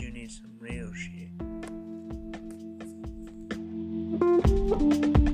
you need some real shit.